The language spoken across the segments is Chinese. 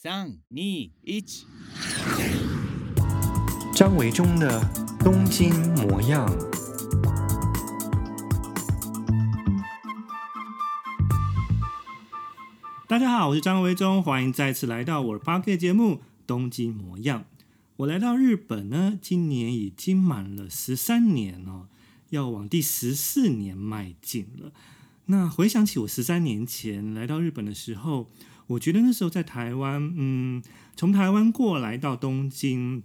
3、2、1。张维中的《东京模样》。大家好，我是张维中，欢迎再次来到我的 Podcast 节目《东京模样》。我来到日本呢，今年已经满了13年哦，要往第14年迈进了。那回想起我13年前来到日本的时候，我觉得那时候在台湾，从台湾过来到东京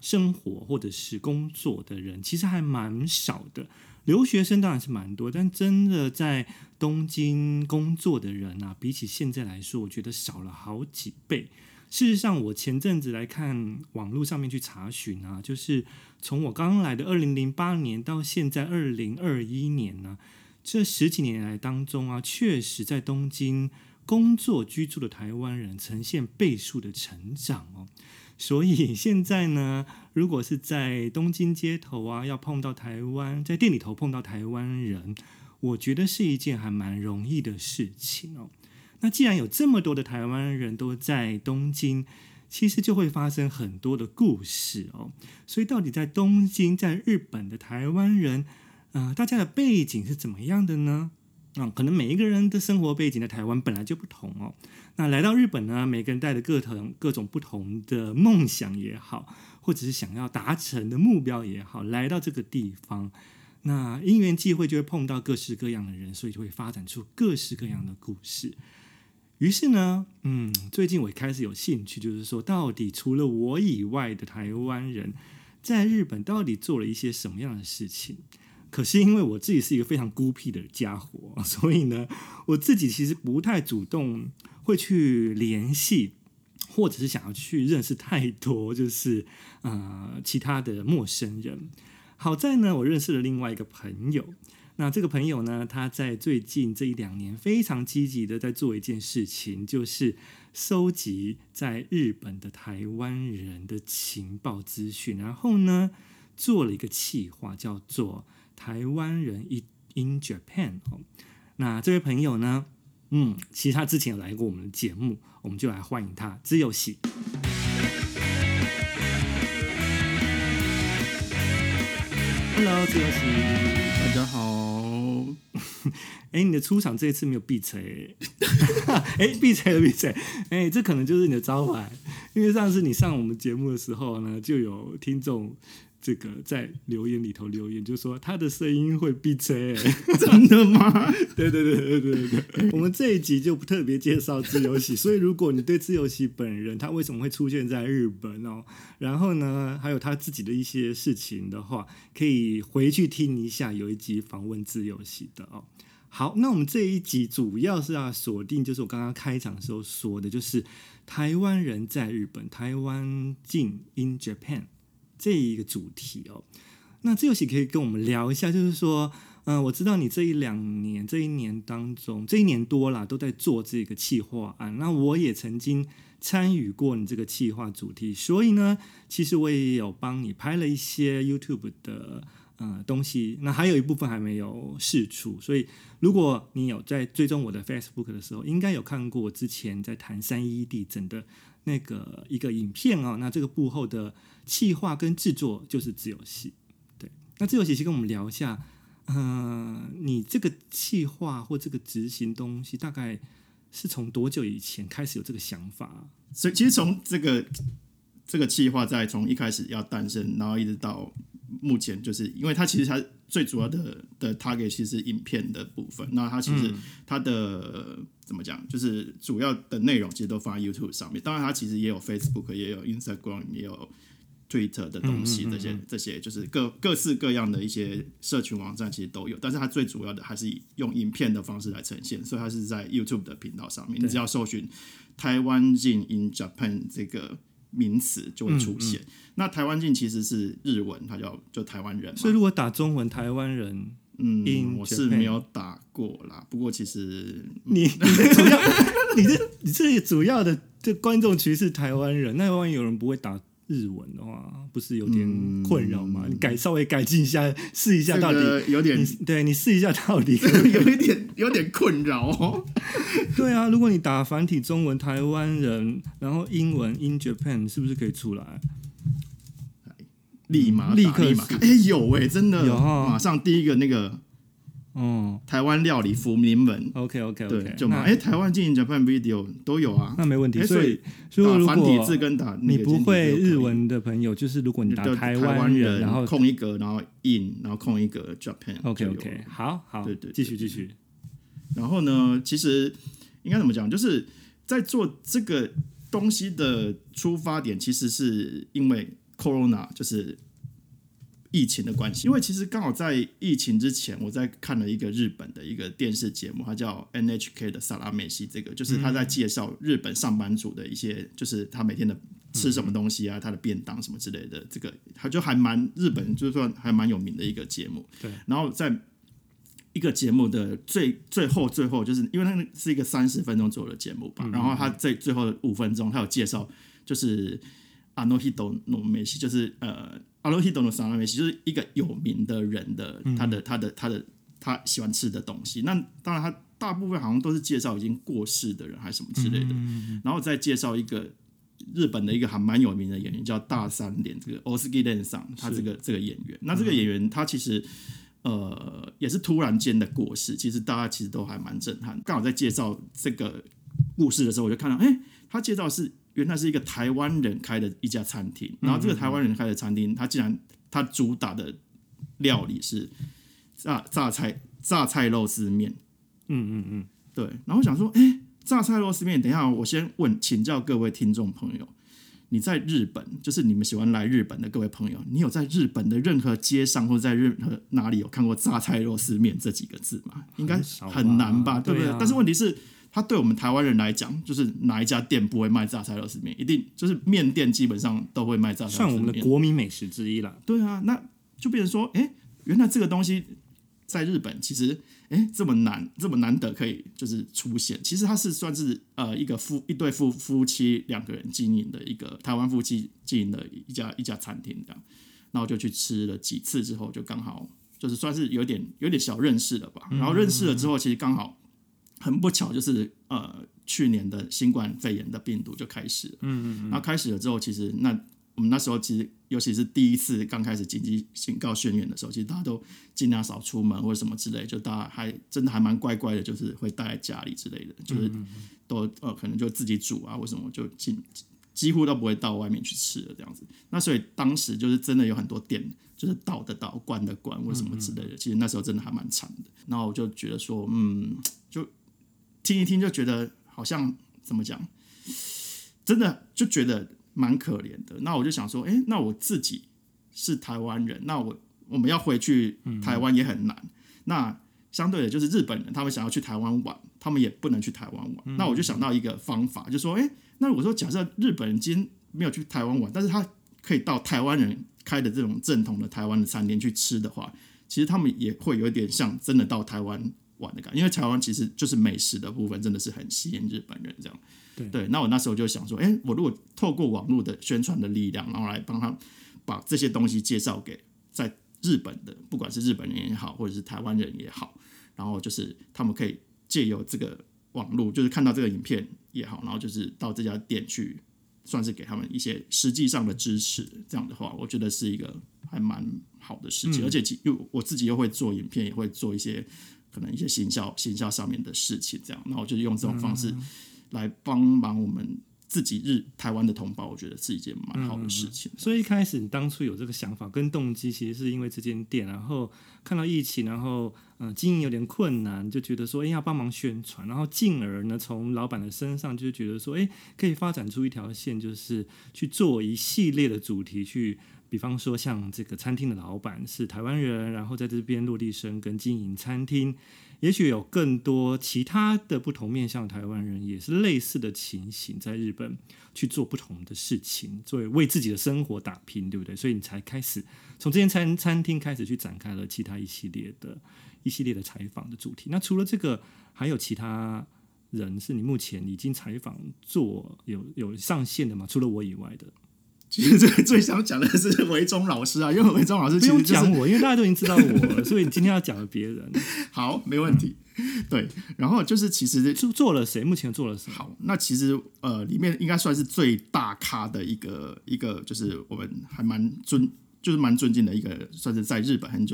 生活或者是工作的人其实还蛮少的，留学生当然是蛮多，但真的在东京工作的人啊，比起现在来说，我觉得少了好几倍。事实上，我前阵子来看网络上面去查询啊，就是从我刚来的2008年到现在2021年呢、啊，这10几年来当中啊，确实在东京工作居住的台湾人呈现倍数的成长哦。所以现在呢，如果是在东京街头啊，要碰到台湾，在店里头碰到台湾人，我觉得是一件还蛮容易的事情哦。那既然有这么多的台湾人都在东京，其实就会发生很多的故事哦。所以到底在东京，在日本的台湾人，大家的背景是怎么样的呢？可能每一个人的生活背景在台湾本来就不同哦。那来到日本呢，每个人带着各种不同的梦想也好，或者是想要达成的目标也好，来到这个地方，那因缘际会就会碰到各式各样的人，所以就会发展出各式各样的故事。于是呢，最近我开始有兴趣，就是说到底除了我以外的台湾人在日本到底做了一些什么样的事情。可是因为我自己是一个非常孤僻的家伙，所以呢，我自己其实不太主动会去联系，或者是想要去认识太多就是其他的陌生人。好在呢，我认识了另外一个朋友。那这个朋友呢，他在最近这1、2年非常积极的在做一件事情，就是收集在日本的台湾人的情报资讯，然后呢做了一个企划，叫做台湾人 in Japan。 那这位朋友呢，其实他之前有来过我们的节目，我们就来欢迎他，知友喜。Hello， 知友喜，大家好。你的出场这一次没有闭嘴，闭嘴了。这可能就是你的招牌，因为上次你上我们节目的时候呢，就有听众这个在留言里头留言，就说他的声音会闭嘴。真的吗？对。我们这一集就不特别介绍知友喜，所以如果你对知友喜本人他为什么会出现在日本哦，然后呢还有他自己的一些事情的话，可以回去听一下，有一集访问知友喜的哦。好，那我们这一集主要是要锁定，就是我刚刚开场的时候说的，就是台湾人在日本，台湾境 in Japan。这一个主题哦，那知友喜可以跟我们聊一下，就是说，我知道你这一年当中，这1年多啦，都在做这个企划案。那我也曾经参与过你这个企划主题，所以呢，其实我也有帮你拍了一些 YouTube 的东西，那还有一部分还没有释出，所以如果你有在追踪我的 Facebook 的时候，应该有看过我之前在谈311地震的那个一个影片哦。那这个幕后的企划跟制作就是知友喜。对，那知友喜先跟我们聊一下，你这个企划或这个执行东西大概是从多久以前开始有这个想法啊？所以其实从这个企划在从一开始要诞生，然后一直到目前，就是因为它其实它最主要的 target 其实是影片的部分，那它其实它的怎么讲，就是主要的内容其实都放在 YouTube 上面，当然它其实也有 Facebook， 也有 Instagram， 也有 Twitter 的东西，这些就是各式各样的一些社群网站其实都有，但是它最主要的还是用影片的方式来呈现，所以它是在 YouTube 的频道上面，你只要搜寻台湾境 in Japan 这个名词就会出现。那台湾境其实是日文，它叫就台湾人嘛，所以如果打中文台湾人，我是没有打过啦。不过其实你这主要的观众群是台湾人，那万一有人不会打日文的话不是有点困扰吗？你稍微改进一下，试一下到底、這個、有点，对，你试一下到底有点困扰哦。对啊，如果你打繁体中文台湾人，然后英文 in Japan 是不是可以出来？立刻哎、欸、有哎、欸、真的有、哦，马上第一个那个哦，台湾料理福临门 OK 对，就嘛哎、欸、台湾进行 Japan Video 都有啊，那没问题。欸、所以如果繁体字跟打你不会日文的朋友，就是如果你打台湾人，然后空一格，然后 in， 然后空一格 Japan OK 好对，继续。然后呢，其实应该怎么讲，就是在做这个东西的出发点，其实是因为Corona 就是疫情的关系，因为其实刚好在疫情之前，我在看了一个日本的一个电视节目，它叫 NHK 的萨拉美西，这个就是他在介绍日本上班族的一些，就是他每天的吃什么东西啊，他的便当什么之类的，这个他就还蛮日本，就是说还蛮有名的一个节目。对，然后在一个节目的最后，就是因为那是一个30分钟左右的节目吧，然后他在最后5分钟，他有介绍就是。阿诺希多诺梅西就是阿诺希多诺萨拉梅西就是一个有名的人的他喜欢吃的东西。那当然，他大部分好像都是介绍已经过世的人还是什么之类的。然后再介绍一个日本的一个还蛮有名的演员叫大三连，这个 Osugi Den San， 他这个演员。那这个演员他其实也是突然间的过世，其实大家其实都还蛮震撼。刚好在介绍这个故事的时候，我就看到他介绍是。原来是一个台湾人开的一家餐厅，然后这个台湾人开的餐厅，他竟然他主打的料理是榨菜肉丝面，对。然后我想说，榨菜肉丝面，等一下我先请教各位听众朋友，你在日本，就是你们喜欢来日本的各位朋友，你有在日本的任何街上或在任何哪里有看过榨菜肉丝面这几个字吗？应该很难吧，对不对？但是问题是。他对我们台湾人来讲，就是哪一家店不会卖榨菜肉丝面？一定就是面店基本上都会卖榨菜肉丝面，算我们的国民美食之一啦。对啊，那就变成说，原来这个东西在日本其实，这么难得可以就是出现。其实它是算是一对夫妻两个人经营的一个台湾夫妻经营的一家餐厅这样。然后就去吃了几次之后，就刚好就是算是有点小认识了吧。然后认识了之后，其实刚好。很不巧，就是去年的新冠肺炎的病毒就开始了，然后开始了之后，其实那我们那时候其实，尤其是第一次刚开始紧急警告宣言的时候，其实大家都尽量少出门或者什么之类，就大家还真的还蛮乖乖的，就是会待在家里之类的，就是都可能就自己煮啊或什么，就几乎都不会到外面去吃了这样子。那所以当时就是真的有很多店。就是倒的倒，关的关，或什么之类的。其实那时候真的还蛮惨的。然后我就觉得说，就听一听就觉得好像怎么讲，真的就觉得蛮可怜的。那我就想说，那我自己是台湾人，那我们要回去台湾也很难。那相对的，就是日本人他们想要去台湾玩，他们也不能去台湾玩。那我就想到一个方法，就说，那我说假设日本人今天没有去台湾玩，但是他可以到台湾人。开的这种正统的台湾的餐厅去吃的话，其实他们也会有点像真的到台湾玩的感觉，因为台湾其实就是美食的部分真的是很吸引日本人这样。对，那我那时候就想说，我如果透过网络的宣传的力量，然后来帮他把这些东西介绍给在日本的，不管是日本人也好，或者是台湾人也好，然后就是他们可以借由这个网络，就是看到这个影片也好，然后就是到这家店去。算是给他们一些实际上的支持，这样的话，我觉得是一个还蛮好的事情。而且，我自己又会做影片，也会做一些可能一些行销上面的事情，这样。那我就用这种方式来帮忙我们自己台湾的同胞，我觉得是一件蛮好的事情。所以一开始你当初有这个想法跟动机，其实是因为这间店，然后看到疫情，然后经营有点困难，就觉得说要帮忙宣传，然后进而呢从老板的身上就觉得说可以发展出一条线，就是去做一系列的主题去。比方说，像这个餐厅的老板是台湾人，然后在这边落地生根经营餐厅，也许有更多其他的不同面向台湾人也是类似的情形，在日本去做不同的事情，作为为自己的生活打拼，对不对？所以你才开始从这间餐厅开始去展开了其他一系列的采访的主题。那除了这个，还有其他人是你目前已经采访有上线的吗？除了我以外的？其实最想讲的是维中老师啊，因为维中老师其实、就是、不用讲我，因为大家都已经知道我了，所以你今天要讲别人。好，没问题。对，然后就是其实做了谁，目前做了谁？好，那其实里面应该算是最大咖的一个，就是我们还蛮尊敬的一个，算是在日本很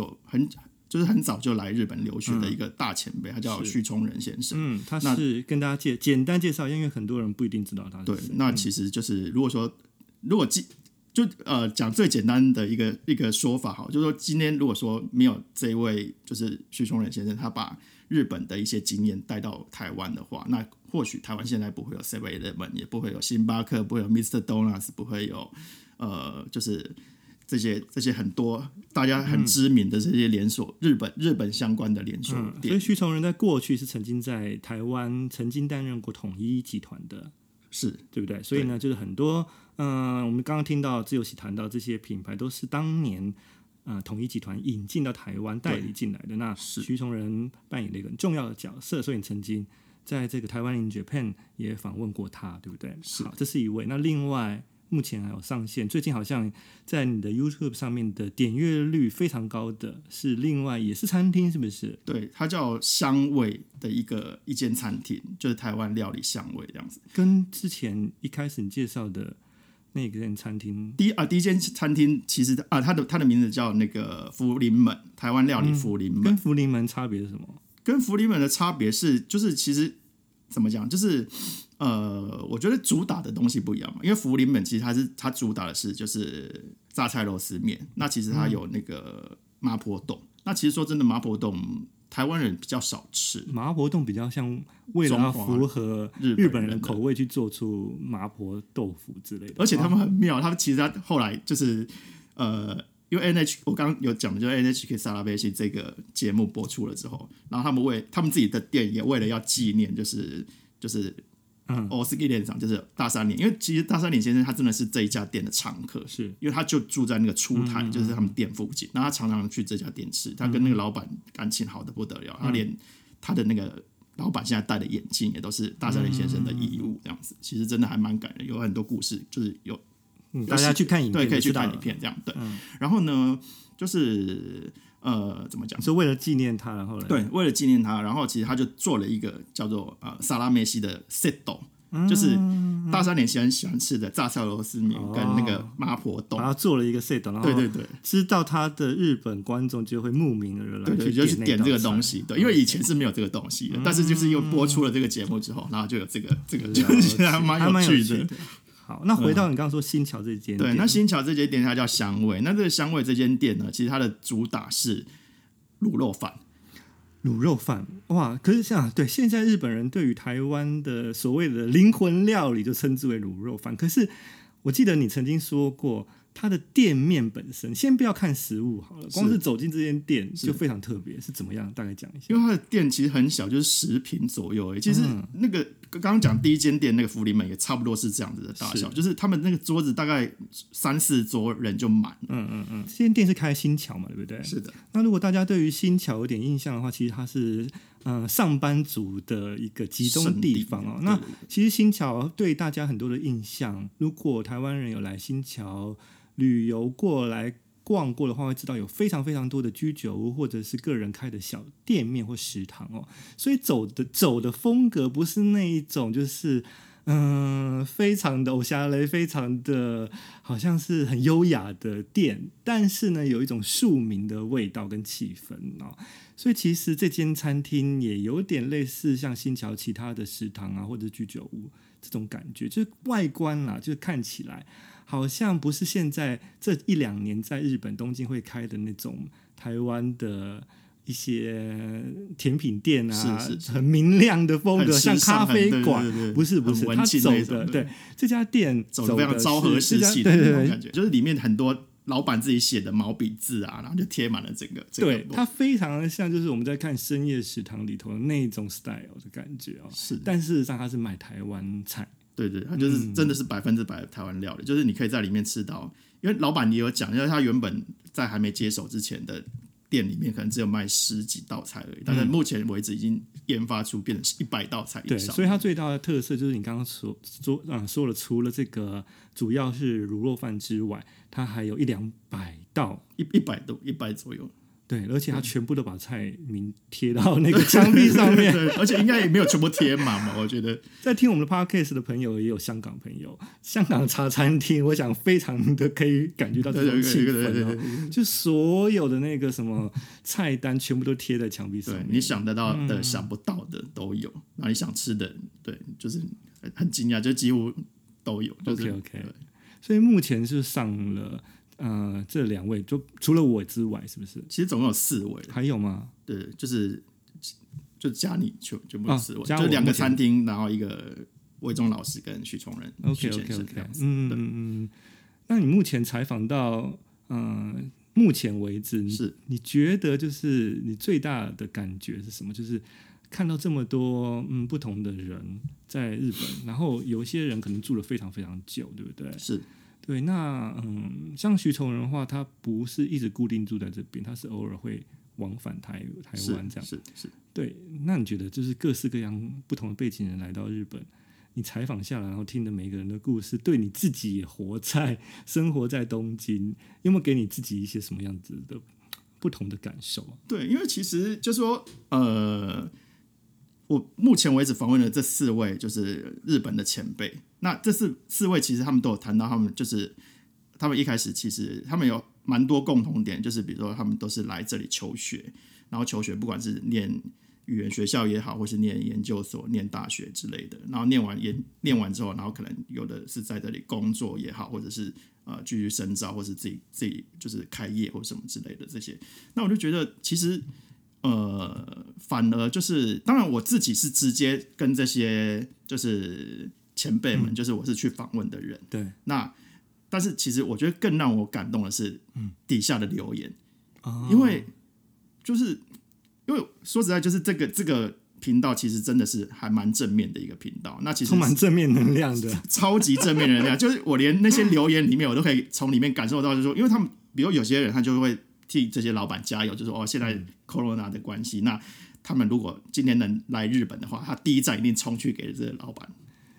早就来日本留学的一个大前辈，他叫须冲仁先生。嗯，他是跟大家简单介绍，因为很多人不一定知道他是谁。对，那其实就是如果就讲最简单的一个说法好，就是说今天如果说没有这位就是须冲仁先生，他把日本的一些经验带到台湾的话，那或许台湾现在不会有 7-Eleven， 也不会有星巴克，不会有 Mr. Donuts， 不会有就是这些很多大家很知名的这些连锁、日本相关的连锁店、所以须冲仁在过去是曾经在台湾担任过统一集团的，是对不对？所以呢，就是很多我们刚刚听到自由喜谈到这些品牌都是当年统一集团引进到台湾代理进来的。那须冲仁扮演了一个很重要的角色，所以你曾经在这个台湾 in Japan 也访问过他，对不对？是，好，这是一位。那另外目前还有上线，最近好像在你的 YouTube 上面的点阅率非常高的是另外也是餐厅，是不是？对，它叫香味的一间餐厅，就是台湾料理香味这样子。跟之前一开始你介绍的那间餐厅，第一间餐厅其实它的名字叫那个福临门，台湾料理福临门。跟福临门差别是什么？跟福临门的差别是，就是其实怎么讲，就是我觉得主打的东西不一样嘛，因为福临门其实它主打的是就是榨菜肉丝面，那其实它有那个麻婆冻，那其实说真的麻婆冻台湾人比较少吃，麻婆冻比较像为了要符合日本人的口味去做出麻婆豆腐之类的，而且他们很妙，他们其实他后来就是因为 NHK 我刚刚有讲的就是 NHK 萨拉贝西这个节目播出了之后，然后他们自己的店也为了要纪念就是Osugi Den San 就是大山林，因为其实大山林先生他真的是这一家店的常客，是因为他就住在那个出台就是他们店附近，然后他常常去这家店吃，他跟那个老板感情好的不得了，他连他的那个老板现在戴的眼镜也都是大山林先生的遗物这样子，其实真的还蛮感人，有很多故事，就是有大家去看影片，对，可以去看影片这样。对，然后呢就是怎么讲？是为了纪念他，然后对，为了纪念他，然后其实他就做了一个叫做萨拉梅西的 setto， 就是大山林先生喜欢吃的榨菜螺丝面跟那个麻婆冻，然后做了一个 setto， 然后对，知道他的日本观众就会慕名而来，对，就去点这个东西，对，因为以前是没有这个东西的，但是就是又播出了这个节目之后，然后就有这个，就是还蛮有趣的。好，那回到你刚刚说新桥这间店，对，那新桥这间店它叫香味，那这个香味这间店呢，其实它的主打是卤肉饭，哇！可是像对现在日本人对于台湾的所谓的灵魂料理就称之为卤肉饭，可是我记得你曾经说过，它的店面本身，先不要看食物好了，光是走进这间店就非常特别，是怎么样？大概讲一下。因为它的店其实很小，就是10平左右而已，其实那个。刚刚讲第一间店那个福临门也差不多是这样子的大小，就是他们那个桌子大概3-4桌人就满了。这间店是开新桥嘛，对不对？是的。那如果大家对于新桥有点印象的话，其实它是上班族的一个集中地方哦。那其实新桥对大家很多的印象，如果台湾人有来新桥旅游过来逛过的话，会知道有非常非常多的居酒屋或者是个人开的小店面或食堂哦，所以走的风格不是那一种就是非常的偶像类，非常的好像是很优雅的店，但是呢有一种庶民的味道跟气氛哦，所以其实这间餐厅也有点类似像新桥其他的食堂啊或者居酒屋这种感觉，就是外观啦，就是看起来好像不是现在这1-2年在日本东京会开的那种台湾的一些甜品店啊，是很明亮的风格，像咖啡馆，对，不是，他走的对这家店走的非常昭和时期的那种感觉，就是里面很多老板自己写的毛笔字啊，然后就贴满了整个对，它非常的像就是我们在看深夜食堂里头的那种 style 的感觉哦，是，但事实上它是卖台湾菜。对，它就是真的是100%台湾料理，就是你可以在里面吃到，因为老板也有讲，因为他原本在还没接手之前的店里面可能只有卖10几道菜而已，但是目前为止已经研发出变成100道菜以上。对，所以它最大的特色就是你刚刚 说了，除了这个主要是卤肉饭之外，它还有100-200道，100左右。对，而且他全部都把菜名贴到那个墙壁上面。对，而且应该也没有全部贴满嘛。我觉得在听我们的 podcast 的朋友也有香港朋友，香港茶餐厅我想非常的可以感觉到这种气氛、哦、对，就所有的那个什么菜单全部都贴在墙壁上面，对，你想得到的、想不到的都有，然后你想吃的，对，就是很惊讶，就几乎都有、就是、OK， 所以目前是上了这2位，就除了我之外，是不是？其实总共有4位，还有吗？对，就加你全部4位，就2个餐厅，然后1个魏忠老师跟许崇仁 ，OK， 嗯，那你目前采访到目前为止，是你觉得就是你最大的感觉是什么？就是看到这么多不同的人在日本，然后有些人可能住了非常非常久，对不对？是。对，那像徐崇仁的话，他不是一直固定住在这边，他是偶尔会往返台湾这样。是。对，那你觉得就是各式各样不同的背景人来到日本，你采访下来，然后听的每个人的故事，对你自己也生活在东京，有没有给你自己一些什么样子的不同的感受、啊？对，因为其实就是说，我目前为止访问了这4位就是日本的前辈，那这4位其实他们都有谈到，他们一开始其实他们有蛮多共同点，就是比如说他们都是来这里求学，然后求学不管是念语言学校也好，或是念研究所念大学之类的，然后念完之后，然后可能有的是在这里工作也好，或者是继续深造，或是自己就是开业或什么之类的这些。那我就觉得其实反而就是，当然我自己是直接跟这些就是前辈们，就是我是去访问的人，对。那但是其实我觉得更让我感动的是底下的留言，因为说实在，就是这个频道其实真的是还蛮正面的一个频道，那其实充满正面能量的，超级正面能量。就是我连那些留言里面，我都可以从里面感受到，就是说，因为他们比如有些人他就会替这些老板加油，就是说现在 Corona 的关系，那他们如果今天能来日本的话，他第一站一定冲去给这些老板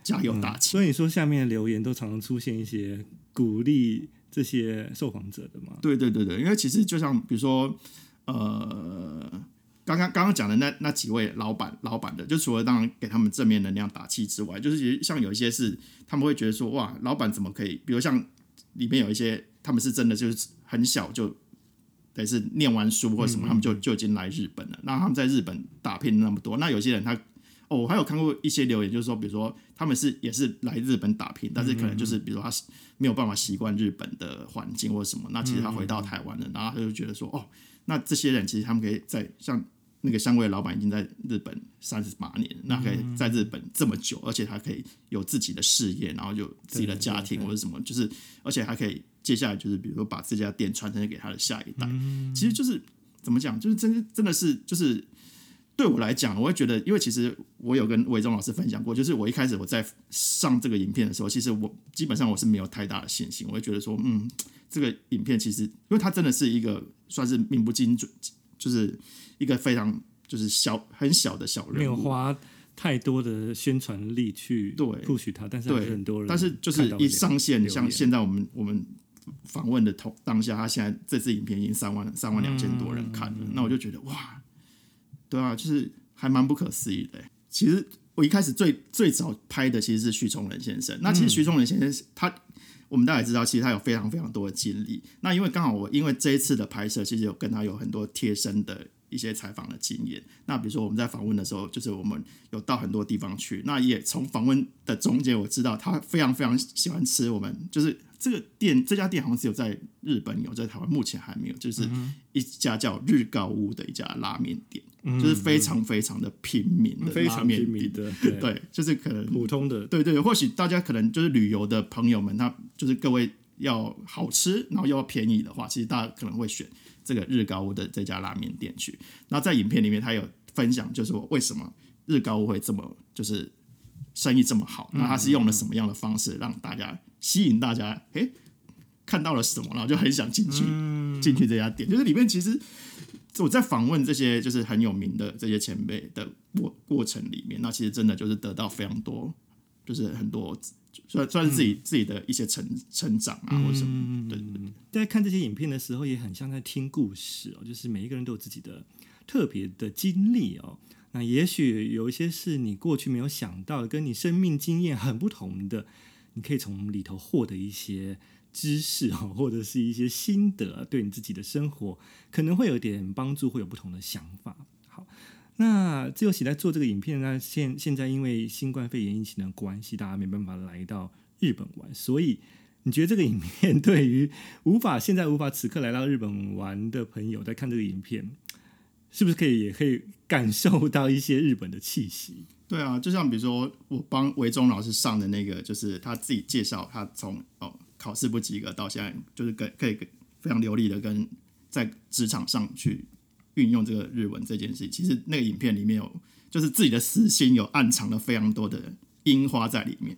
加油打气。所以你说下面的留言都常常出现一些鼓励这些受访者的嘛？对，因为其实就像比如说刚刚讲的那几位老板的，就除了当然给他们正面能量打气之外，就是像有一些是他们会觉得说哇，老板怎么可以，比如像里面有一些他们是真的就是很小就是念完书或什么，他们就已经来日本了。那他们在日本打拼那么多，那有些人他我还有看过一些留言，就是说，比如说他们也是来日本打拼，但是可能就是比如说他没有办法习惯日本的环境或什么，那其实他回到台湾了，然后他就觉得说，哦，那这些人其实他们可以在像那个香味的老板已经在日本38年，那可以在日本这么久，而且他可以有自己的事业，然后有自己的家庭或者什么，就是而且还可以。接下来就是，比如说把这家店传承给他的下一代，其实就是怎么讲，就是真的是就是对我来讲，我会觉得，因为其实我有跟魏忠老师分享过，就是我一开始我在上这个影片的时候，其实我基本上我是没有太大的信心，我会觉得说，这个影片其实因为它真的是一个算是名不经传，就是一个非常就是很小的小人物，没有花太多的宣传力去 push 它，但是还是很多人，但是就是一上线，像现在我们访问的当下，他现在这支影片已经3万2千多人看了，那我就觉得哇，对啊，就是还蛮不可思议的。其实我一开始最早拍的其实是徐崇仁先生，那其实徐崇仁先生他我们大家知道，其实他有非常非常多的经历。那因为刚好我因为这一次的拍摄，其实有跟他有很多贴身的一些采访的经验。那比如说我们在访问的时候，就是我们有到很多地方去，那也从访问的中间我知道他非常非常喜欢吃我们就是这家店好像只有在日本有，在台湾目前还没有，就是一家叫日高屋的一家拉面店，就是非常非常的平民的拉面店，对，就是可能普通的，对，或许大家可能就是旅游的朋友们，他就是各位要好吃然后又要便宜的话，其实大家可能会选这个日高屋的这家拉面店去。那在影片里面他有分享，就是我为什么日高屋会这么就是生意这么好，那他是用了什么样的方式让大家吸引大家看到了什么，然后就很想进去这家店。就是里面其实我在访问这些就是很有名的这些前辈的过程里面，那其实真的就是得到非常多，就是很多算是自己的一些成长啊，或者什么。对对对。在看这些影片的时候，也很像在听故事哦，就是每一个人都有自己的特别的经历哦。那也许有一些是你过去没有想到的，跟你生命经验很不同的，你可以从里头获得一些知识哦，或者是一些心得，对你自己的生活可能会有点帮助，会有不同的想法。好。那自由喜在做这个影片，那现在因为新冠肺炎疫情的关系，大家没办法来到日本玩，所以你觉得这个影片对于现在无法此刻来到日本玩的朋友，在看这个影片是不是也可以感受到一些日本的气息？对啊，就像比如说我帮维中老师上的那个，就是他自己介绍他从考试不及格到现在，就是可以非常流利的跟在职场上去运用这个日文这件事，其实那个影片里面有，就是自己的私心有暗藏了非常多的樱花在里面。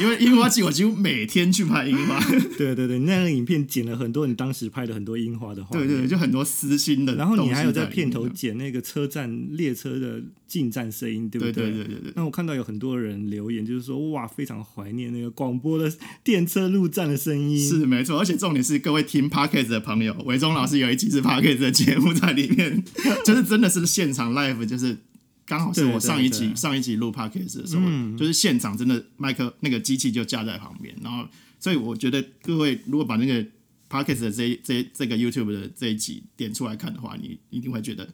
因为樱花季，我几乎每天去拍樱花。对对对，那个影片剪了很多你当时拍的很多樱花的画面。对对对，就很多私心的。然后你还有在片头剪那个车站列车的进站声音，对不对？对对对对对。那我看到有很多人留言，就是说哇，非常怀念那个广播的电车入站的声音。是没错，而且重点是各位听 podcast 的朋友，维中老师有一期是 podcast 的节目在里面，就是真的是现场 live， 就是。刚好是我上一集录 podcast 的时候，就是现场真的麦克那个机器就架在旁边，然后所以我觉得各位如果把那个 podcast 的这个 YouTube 的这一集点出来看的话，你一定会觉得，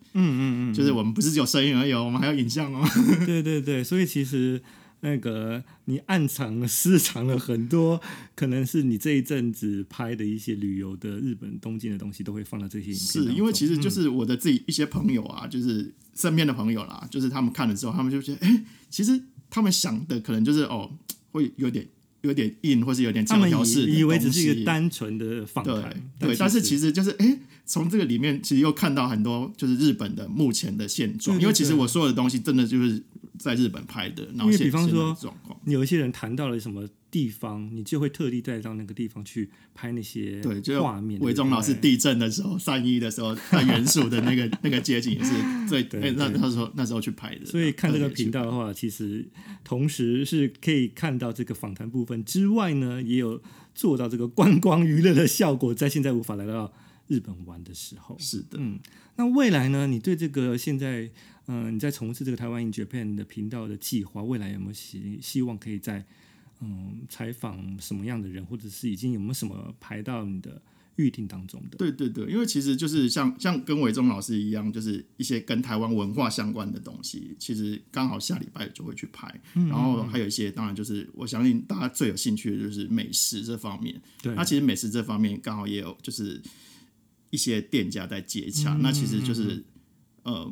就是我们不是只有声音而已，我们还有影像哦。对对对，所以其实那个你暗藏私藏了很多，可能是你这一阵子拍的一些旅游的日本东京的东西，都会放到这些影片当中。是因为其实就是我的自己一些朋友啊，就是身边的朋友啦，就是他们看了之后，他们就觉得，哎，其实他们想的可能就是会有点硬，或是有点教条式的东西，以为只是一个单纯的访谈。对，但是其实就是从这个里面其实又看到很多就是日本的目前的现状。对对对，因为其实我所有的东西真的就是在日本拍的，然后因为比方说你有一些人谈到了什么地方，你就会特地带到那个地方去拍那些画面。维中老师地震的时候，3.1的时候，在原宿的那个那个街景也是最那时候去拍的。所以看这个频道的话，其实同时是可以看到这个访谈部分之外呢，也有做到这个观光娱乐的效果，在现在无法来到日本玩的时候。是的，那未来呢？你对这个现在你在从事这个台湾 in Japan 的频道的计划，未来有没有希望可以在采访什么样的人，或者是已经有没有什么排到你的预定当中的？对对对，因为其实就是像跟维中老师一样，就是一些跟台湾文化相关的东西，其实刚好下礼拜就会去拍。然后还有一些，当然就是我相信大家最有兴趣的就是美食这方面。对，那其实美食这方面刚好也有就是一些店家在接洽。那其实就是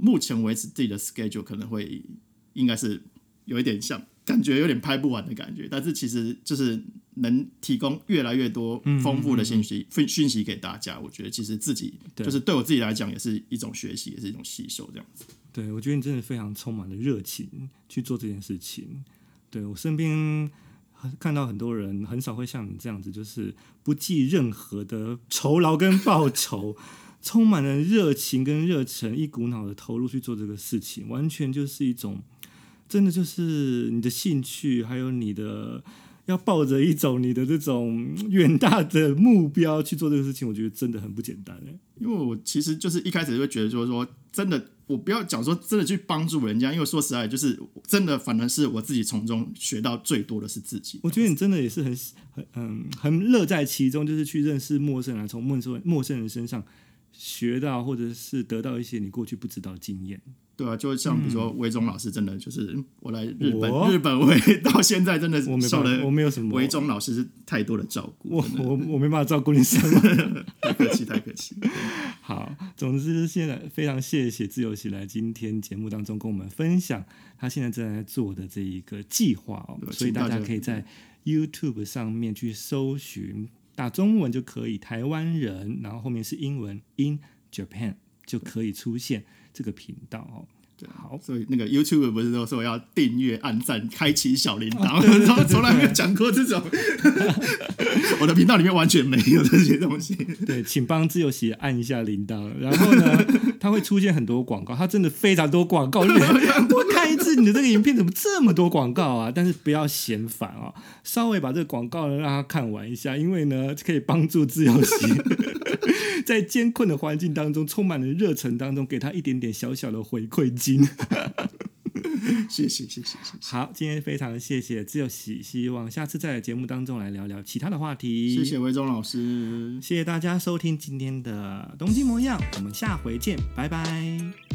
目前为止自己的 schedule 可能会应该是有一点像。感觉有点拍不完的感觉，但是其实就是能提供越来越多丰富的讯息给大家。我觉得其实自己就是对我自己来讲也是一种学习，也是一种吸收这样子。对，我觉得你真的非常充满了热情去做这件事情。对，我身边看到很多人很少会像你这样子，就是不计任何的酬劳跟报酬，充满了热情跟热忱，一股脑的投入去做这个事情，完全就是一种。真的就是你的兴趣，还有你的要抱着一种你的这种远大的目标去做这个事情，我觉得真的很不简单。因为我其实就是一开始就会觉得说真的，我不要讲说真的去帮助人家，因为说实在就是真的反而是我自己从中学到最多的是自己。我觉得你真的也是很乐在其中，就是去认识陌生人，从陌生人身上学到或者是得到一些你过去不知道的经验。对啊，就像比如说维中老师，真的就是我来日本我到现在真的受了维中老师太多的照顾，我没办法照顾你什么，太可惜。好，总之现在非常谢谢自由喜来今天节目当中跟我们分享他现在正在做的这一个计划所以大家可以在 YouTube 上面去搜寻，打中文就可以台湾人，然后后面是英文 In Japan 就可以出现这个频道好，所以那个 YouTube 不是都说要订阅、按赞、开启小铃铛，从来没有讲过这种我的频道里面完全没有这些东西。对，请帮自由席按一下铃铛。然后呢，它会出现很多广告，它真的非常多广告。多看一次你的这个影片，怎么这么多广告啊？但是不要嫌烦啊、哦，稍微把这个广告让它看完一下，因为呢，可以帮助自由席在艰困的环境当中，充满了热忱当中，给他一点点小小的回馈金。谢谢。好，今天非常谢谢自由席，希望下次在节目当中来聊聊其他的话题。谢谢维中老师，谢谢大家收听今天的东京模样，我们下回见，拜拜。